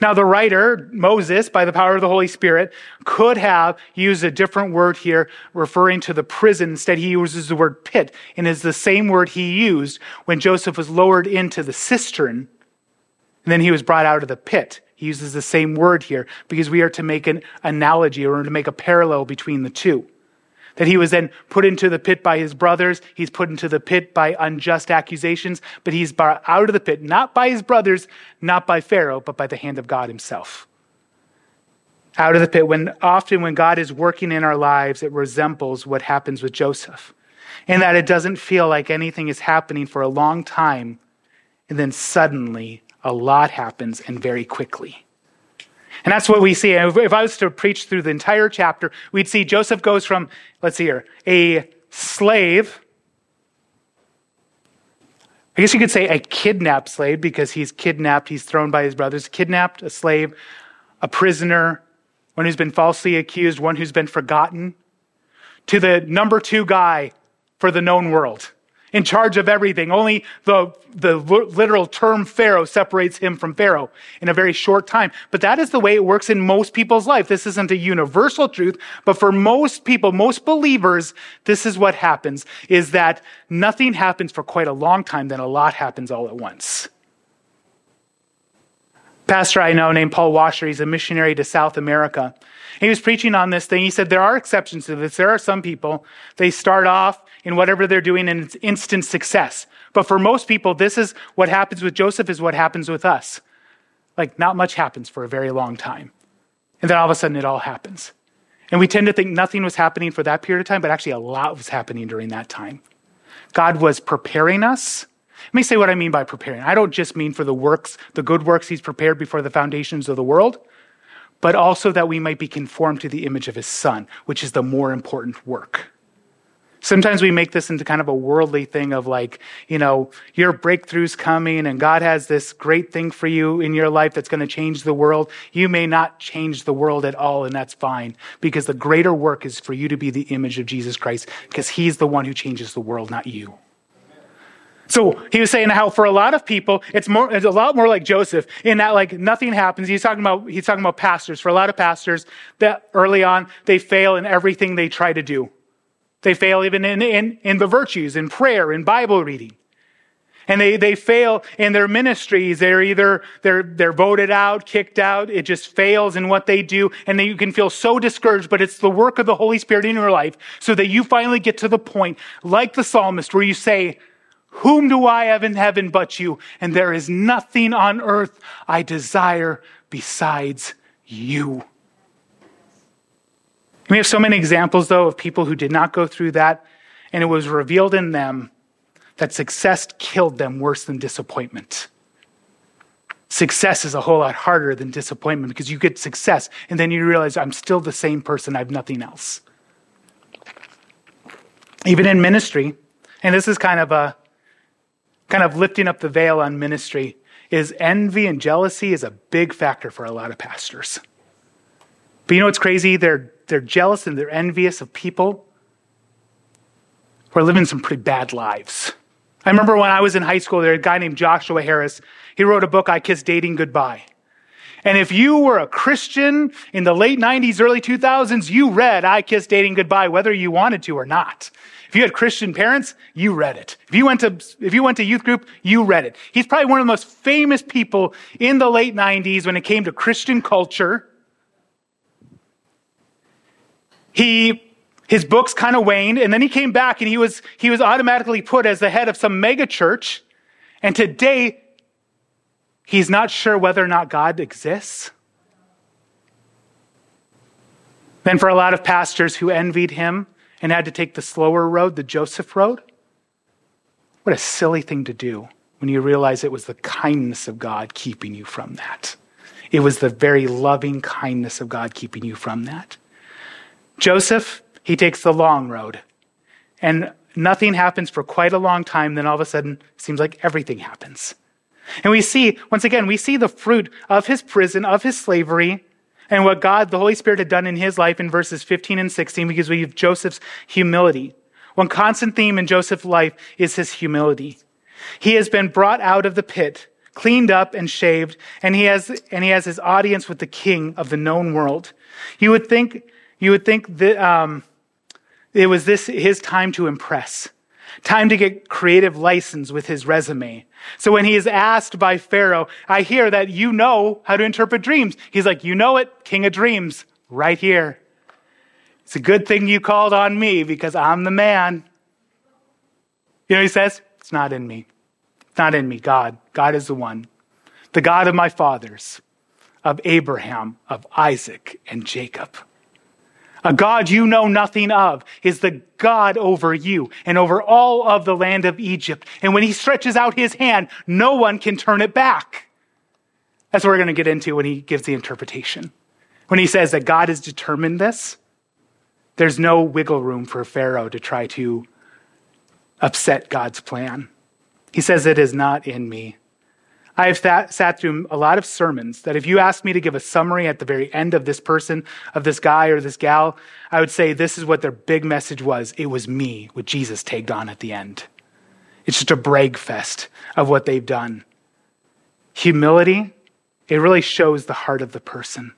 Now the writer, Moses, by the power of the Holy Spirit, could have used a different word here referring to the prison. Instead, he uses the word pit, and is the same word he used when Joseph was lowered into the cistern, and then he was brought out of the pit. He uses the same word here because we are to make an analogy or to make a parallel between the two. That he was then put into the pit by his brothers. He's put into the pit by unjust accusations, but he's brought out of the pit, not by his brothers, not by Pharaoh, but by the hand of God himself. Out of the pit. Often when God is working in our lives, it resembles what happens with Joseph, in that it doesn't feel like anything is happening for a long time, and then suddenly a lot happens, and very quickly. And that's what we see. If I was to preach through the entire chapter, we'd see Joseph goes from, a slave, I guess you could say a kidnapped slave, because he's kidnapped, he's thrown by his brothers, kidnapped, a slave, a prisoner, one who's been falsely accused, one who's been forgotten, to the number 2 guy for the known world. In charge of everything. Only the literal term Pharaoh separates him from Pharaoh in a very short time. But that is the way it works in most people's life. This isn't a universal truth, but for most people, most believers, this is what happens, is that nothing happens for quite a long time, then a lot happens all at once. Pastor I know named Paul Washer, he's a missionary to South America. He was preaching on this thing. He said there are exceptions to this. There are some people, they start off in whatever they're doing, and it's instant success. But for most people, this is what happens with Joseph is what happens with us. Like, not much happens for a very long time. And then all of a sudden it all happens. And we tend to think nothing was happening for that period of time, but actually a lot was happening during that time. God was preparing us. Let me say what I mean by preparing. I don't just mean for the good works he's prepared before the foundations of the world, but also that we might be conformed to the image of his Son, which is the more important work. Sometimes we make this into kind of a worldly thing of like, you know, your breakthrough's coming and God has this great thing for you in your life that's going to change the world. You may not change the world at all, and that's fine, because the greater work is for you to be the image of Jesus Christ, because he's the one who changes the world, not you. So he was saying how for a lot of people, it's a lot more like Joseph in that like nothing happens. He's talking about pastors. For a lot of pastors, that early on, they fail in everything they try to do. They fail even in the virtues, in prayer, in Bible reading. And they fail in their ministries. They're voted out, kicked out. It just fails in what they do. And then you can feel so discouraged, but it's the work of the Holy Spirit in your life so that you finally get to the point, like the psalmist, where you say, "Whom do I have in heaven but you? And there is nothing on earth I desire besides you." We have so many examples, though, of people who did not go through that, and it was revealed in them that success killed them worse than disappointment. Success is a whole lot harder than disappointment, because you get success, and then you realize, I'm still the same person, I have nothing else. Even in ministry, and this is kind of lifting up the veil on ministry, is envy and jealousy is a big factor for a lot of pastors. But you know what's crazy? They're jealous and they're envious of people who are living some pretty bad lives. I remember when I was in high school, there was a guy named Joshua Harris. He wrote a book, I Kissed Dating Goodbye. And if you were a Christian in the late 90s, early 2000s, you read I Kissed Dating Goodbye, whether you wanted to or not. If you had Christian parents, you read it. If you went to youth group, you read it. He's probably one of the most famous people in the late 90s when it came to Christian culture. His books kind of waned, and then he came back and he was automatically put as the head of some mega church. And today, he's not sure whether or not God exists. Then for a lot of pastors who envied him and had to take the slower road, the Joseph road, what a silly thing to do when you realize it was the kindness of God keeping you from that. It was the very loving kindness of God keeping you from that. Joseph, he takes the long road, and nothing happens for quite a long time. Then all of a sudden, it seems like everything happens. And we see the fruit of his prison, of his slavery, and what God, the Holy Spirit, had done in his life in verses 15 and 16, because we have Joseph's humility. One constant theme in Joseph's life is his humility. He has been brought out of the pit, cleaned up and shaved, and he has his audience with the king of the known world. You would think that it was his time to impress, time to get creative license with his resume. So when he is asked by Pharaoh, I hear that you know how to interpret dreams. He's like, you know it, king of dreams, right here. It's a good thing you called on me because I'm the man. You know what he says? It's not in me. It's not in me, God. God is the one. The God of my fathers, of Abraham, of Isaac, and Jacob. A God you know nothing of is the God over you and over all of the land of Egypt. And when he stretches out his hand, no one can turn it back. That's what we're going to get into when he gives the interpretation. When he says that God has determined this, there's no wiggle room for Pharaoh to try to upset God's plan. He says, it is not in me. I have sat through a lot of sermons that if you asked me to give a summary at the very end of this person, of this guy or this gal, I would say this is what their big message was. It was me, with Jesus tagged on at the end. It's just a brag fest of what they've done. Humility, it really shows the heart of the person.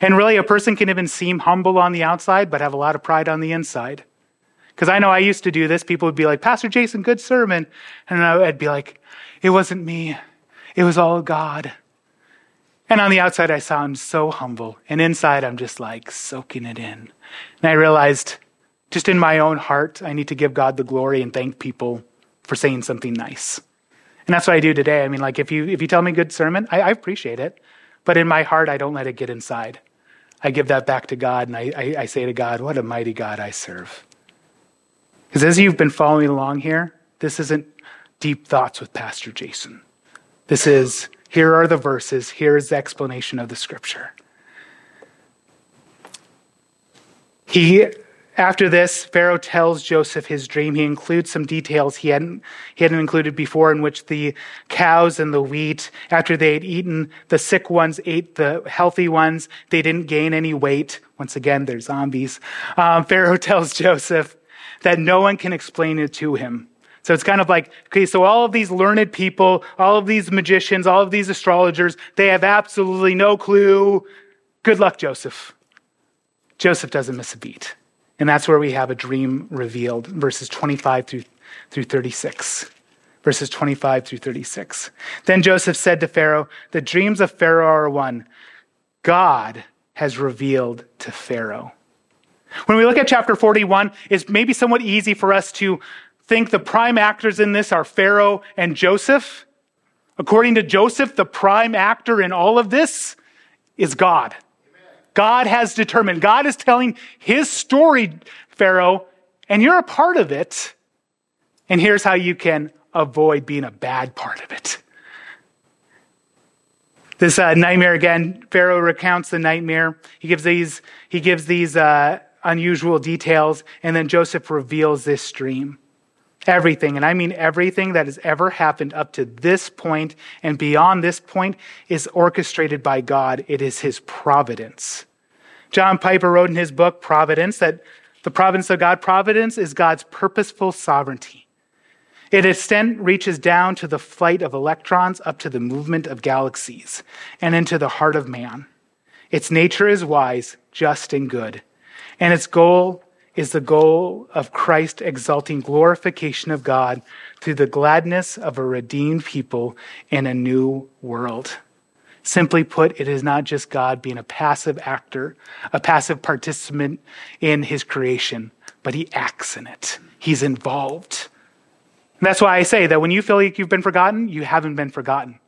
And really, a person can even seem humble on the outside, but have a lot of pride on the inside. Because I know I used to do this. People would be like, Pastor Jason, good sermon. And I'd be like, it wasn't me. It was all God. And on the outside, I sound so humble. And inside, I'm just like soaking it in. And I realized just in my own heart, I need to give God the glory and thank people for saying something nice. And that's what I do today. I mean, like if you tell me good sermon, I appreciate it. But in my heart, I don't let it get inside. I give that back to God. And I say to God, what a mighty God I serve. Because as you've been following along here, this isn't deep thoughts with Pastor Jason. This is, here are the verses, here is the explanation of the scripture. He After this, Pharaoh tells Joseph his dream. He includes some details he hadn't included before, in which the cows and the wheat, after they had eaten, the sick ones ate the healthy ones. They didn't gain any weight. Once again, they're zombies. Pharaoh tells Joseph that no one can explain it to him. So it's kind of like, okay, so all of these learned people, all of these magicians, all of these astrologers, they have absolutely no clue. Good luck, Joseph. Joseph doesn't miss a beat. And that's where we have a dream revealed, verses 25 through 36. Verses 25 through 36. Then Joseph said to Pharaoh, the dreams of Pharaoh are one. God has revealed to Pharaoh. When we look at chapter 41, it's maybe somewhat easy for us to think the prime actors in this are Pharaoh and Joseph. According to Joseph, the prime actor in all of this is God. God has determined. God is telling his story, Pharaoh, and you're a part of it. And here's how you can avoid being a bad part of it. This nightmare again, Pharaoh recounts the nightmare. He gives these unusual details, and then Joseph reveals this dream. Everything, and I mean everything that has ever happened up to this point and beyond this point, is orchestrated by God. It is his providence. John Piper wrote in his book, Providence, that the providence of God, providence is God's purposeful sovereignty. It extends, reaches down to the flight of electrons, up to the movement of galaxies, and into the heart of man. Its nature is wise, just, and good, and its goal is the goal of Christ exalting glorification of God through the gladness of a redeemed people in a new world. Simply put, it is not just God being a passive actor, a passive participant in his creation, but he acts in it. He's involved. And that's why I say that when you feel like you've been forgotten, you haven't been forgotten.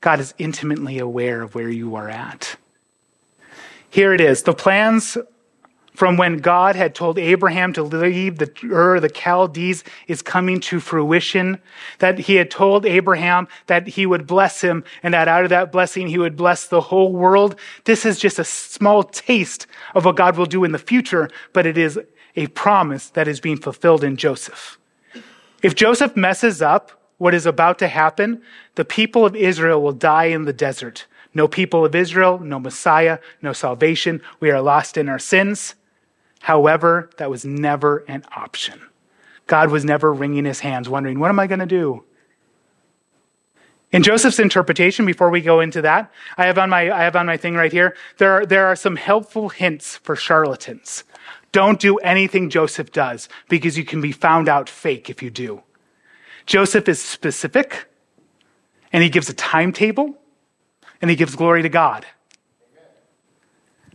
God is intimately aware of where you are at. Here it is. The plans from when God had told Abraham to leave the Ur of the Chaldees is coming to fruition, that he had told Abraham that he would bless him and that out of that blessing, he would bless the whole world. This is just a small taste of what God will do in the future, but it is a promise that is being fulfilled in Joseph. If Joseph messes up what is about to happen, the people of Israel will die in the desert. No people of Israel, no Messiah, no salvation. We are lost in our sins. However, that was never an option. God was never wringing his hands, wondering, what am I going to do? In Joseph's interpretation, before we go into that, I have on my thing right here, there are some helpful hints for charlatans. Don't do anything Joseph does, because you can be found out fake if you do. Joseph is specific, and he gives a timetable, and he gives glory to God.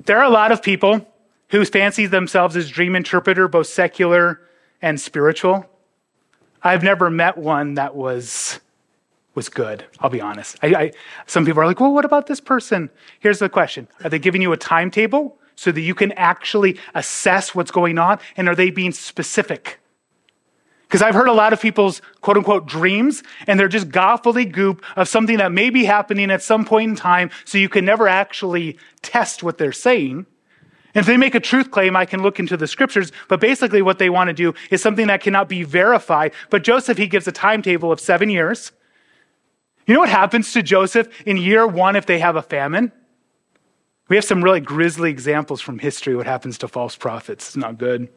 There are a lot of people who fancy themselves as dream interpreter, both secular and spiritual. I've never met one that was good, I'll be honest. Some people are like, well, what about this person? Here's the question. Are they giving you a timetable so that you can actually assess what's going on? And are they being specific? Because I've heard a lot of people's quote unquote dreams, and they're just gobbledygook of something that may be happening at some point in time, so you can never actually test what they're saying. And if they make a truth claim, I can look into the scriptures, but basically what they want to do is something that cannot be verified. But Joseph, he gives a timetable of 7 years. You know what happens to Joseph in year one if they have a famine? We have some really grisly examples from history what happens to false prophets. It's not good.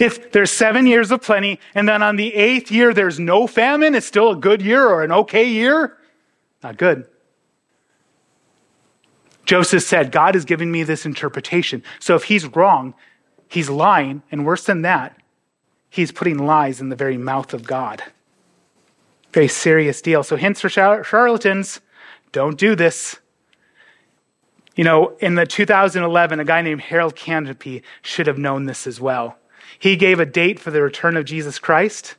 If there's 7 years of plenty, and then on the eighth year there's no famine, it's still a good year or an okay year? Not good. Joseph said, God has given me this interpretation. So if he's wrong, he's lying. And worse than that, he's putting lies in the very mouth of God. Very serious deal. So hints for charlatans, don't do this. You know, in the 2011, a guy named Harold Canopy should have known this as well. He gave a date for the return of Jesus Christ.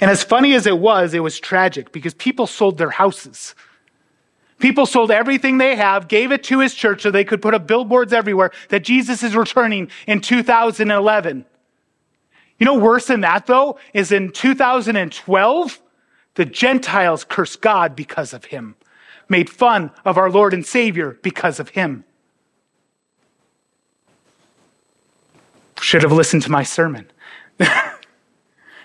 And as funny as it was tragic because people sold their houses. People sold everything they have, gave it to his church so they could put up billboards everywhere that Jesus is returning in 2011. You know, worse than that, though, is in 2012, the Gentiles cursed God because of him, made fun of our Lord and Savior because of him. should have listened to my sermon.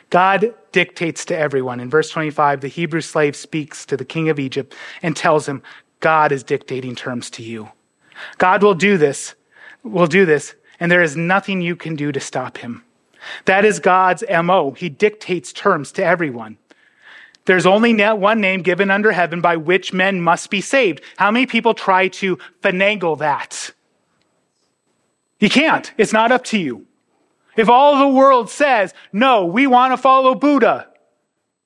God dictates to everyone. In verse 25, the Hebrew slave speaks to the king of Egypt and tells him, God is dictating terms to you. God will do this, and there is nothing you can do to stop him. That is God's MO. He dictates terms to everyone. There's only one name given under heaven by which men must be saved. How many people try to finagle that? You can't. It's not up to you. If all the world says, no, we want to follow Buddha,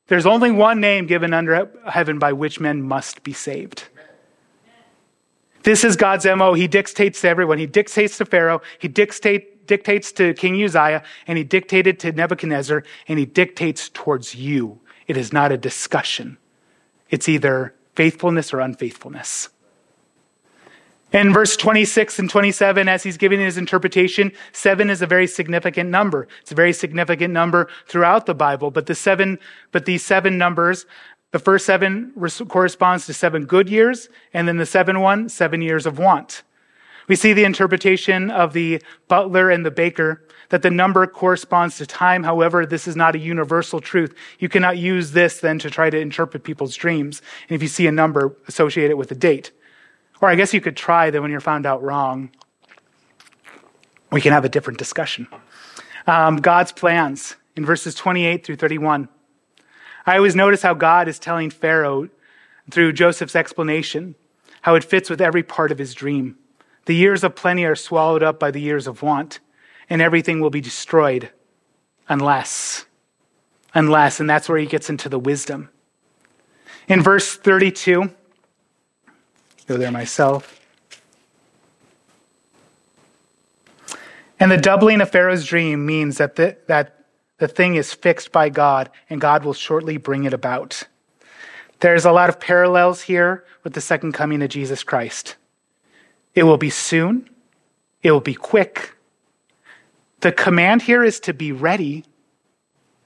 there's only one name given under heaven by which men must be saved. This is God's MO. He dictates to everyone. He dictates to Pharaoh. He dictates to King Uzziah, and he dictated to Nebuchadnezzar, and he dictates towards you. It is not a discussion. It's either faithfulness or unfaithfulness. In verse 26 and 27, as he's giving his interpretation, 7 is a very significant number. It's a very significant number throughout the Bible, but these seven numbers, the first 7 corresponds to 7 good years, and then the 7 years of want. We see the interpretation of the butler and the baker, that the number corresponds to time. However, this is not a universal truth. You cannot use this then to try to interpret people's dreams. And if you see a number, associate it with a date. Or I guess you could try that when you're found out wrong, we can have a different discussion. God's plans in verses 28 through 31. I always notice how God is telling Pharaoh through Joseph's explanation, how it fits with every part of his dream. The years of plenty are swallowed up by the years of want, and everything will be destroyed unless, and that's where he gets into the wisdom. In verse 32, go there myself. And the doubling of Pharaoh's dream means that the thing is fixed by God, and God will shortly bring it about. There's a lot of parallels here with the second coming of Jesus Christ. It will be soon. It will be quick. The command here is to be ready.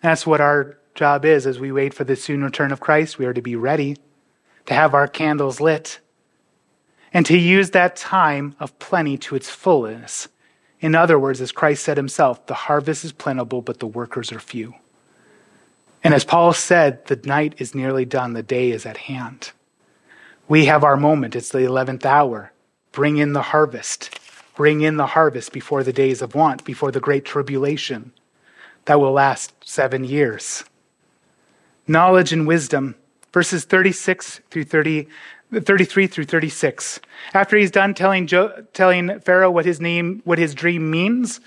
That's what our job is as we wait for the soon return of Christ. We are to be ready, to have our candles lit, and to use that time of plenty to its fullness. In other words, as Christ said himself, the harvest is plentiful, but the workers are few. And as Paul said, the night is nearly done. The day is at hand. We have our moment. It's the 11th hour. Bring in the harvest. Bring in the harvest before the days of want, before the great tribulation that will last 7 years. Knowledge and wisdom, verses 33 through 36. After he's done telling Pharaoh what his dream means,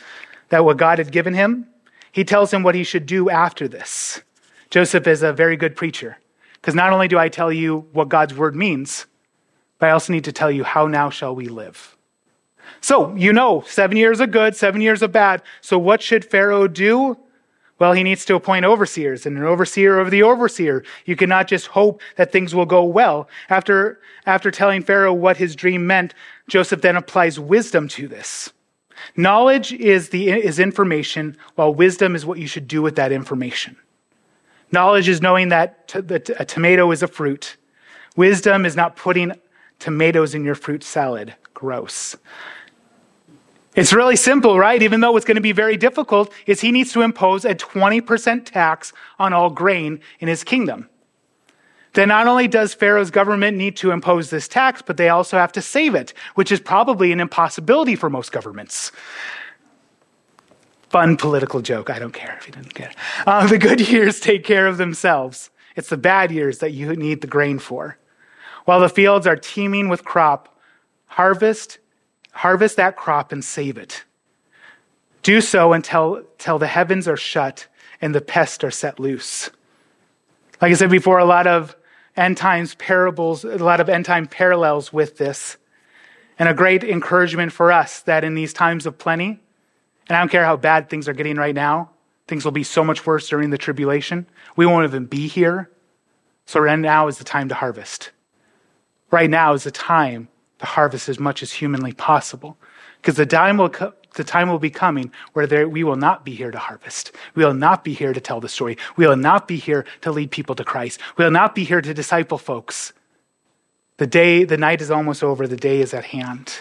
that what God had given him, he tells him what he should do after this. Joseph is a very good preacher, because not only do I tell you what God's word means, but I also need to tell you, how now shall we live? So, 7 years of good, 7 years of bad. So what should Pharaoh do? Well, he needs to appoint overseers, and an overseer over the overseer. You cannot just hope that things will go well. After telling Pharaoh what his dream meant, Joseph then applies wisdom to this. Knowledge is information, while wisdom is what you should do with that information. Knowledge is knowing that a tomato is a fruit. Wisdom is not putting tomatoes in your fruit salad. Gross. It's really simple, right? Even though it's going to be very difficult, is he needs to impose a 20% tax on all grain in his kingdom. Then not only does Pharaoh's government need to impose this tax, but they also have to save it, which is probably an impossibility for most governments. Fun political joke. I don't care if you didn't get it. The good years take care of themselves. It's the bad years that you need the grain for. While the fields are teeming with crop, harvest that crop and save it. Do so until the heavens are shut and the pests are set loose. Like I said before, a lot of end time parallels with this, and a great encouragement for us that in these times of plenty, and I don't care how bad things are getting right now, things will be so much worse during the tribulation. We won't even be here. So right now is the time to harvest. Right now is the time to harvest as much as humanly possible, because the time will be coming where we will not be here to harvest. We will not be here to tell the story. We will not be here to lead people to Christ. We will not be here to disciple folks. The night is almost over. The day is at hand.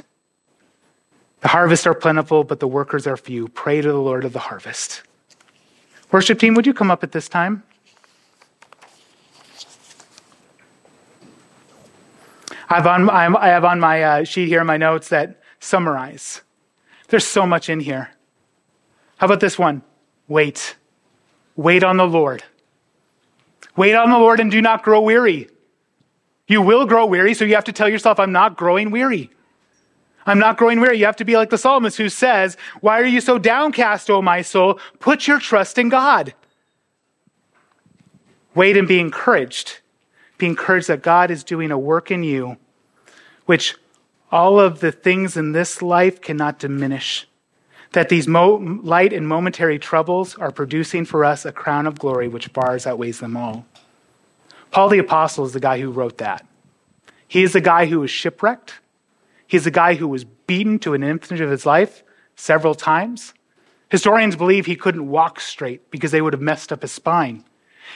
The harvests are plentiful, but the workers are few. Pray to the Lord of the harvest. Worship team, would you come up at this time? I have on my sheet here my notes that summarize. There's so much in here. How about this one? Wait. Wait on the Lord. Wait on the Lord and do not grow weary. You will grow weary, so you have to tell yourself, I'm not growing weary. I'm not growing weary. You have to be like the psalmist who says, why are you so downcast, O my soul? Put your trust in God. Wait and be encouraged. Be encouraged that God is doing a work in you, which all of the things in this life cannot diminish. That these light and momentary troubles are producing for us a crown of glory which far outweighs them all. Paul the Apostle is the guy who wrote that. He is the guy who was shipwrecked. He's the guy who was beaten to an infinite of his life several times. Historians believe he couldn't walk straight because they would have messed up his spine.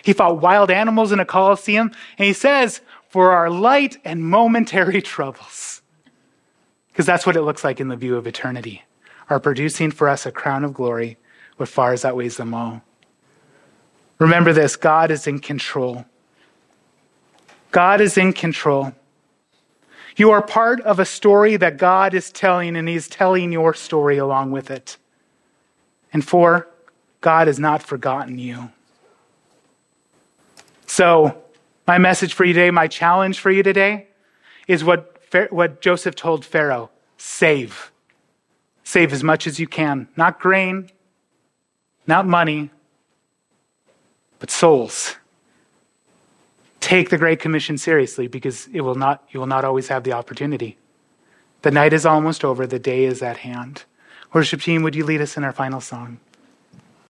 He fought wild animals in a Colosseum, and he says, for our light and momentary troubles. Because that's what it looks like in the view of eternity, are producing for us a crown of glory which far outweighs them all. Remember this, God is in control. God is in control. You are part of a story that God is telling, and he's telling your story along with it. And four, God has not forgotten you. So my message for you today, my challenge for you today, is what Joseph told Pharaoh, save. Save as much as you can. Not grain, not money, but souls. Take the Great Commission seriously because you will not always have the opportunity. The night is almost over. The day is at hand. Worship team, would you lead us in our final song?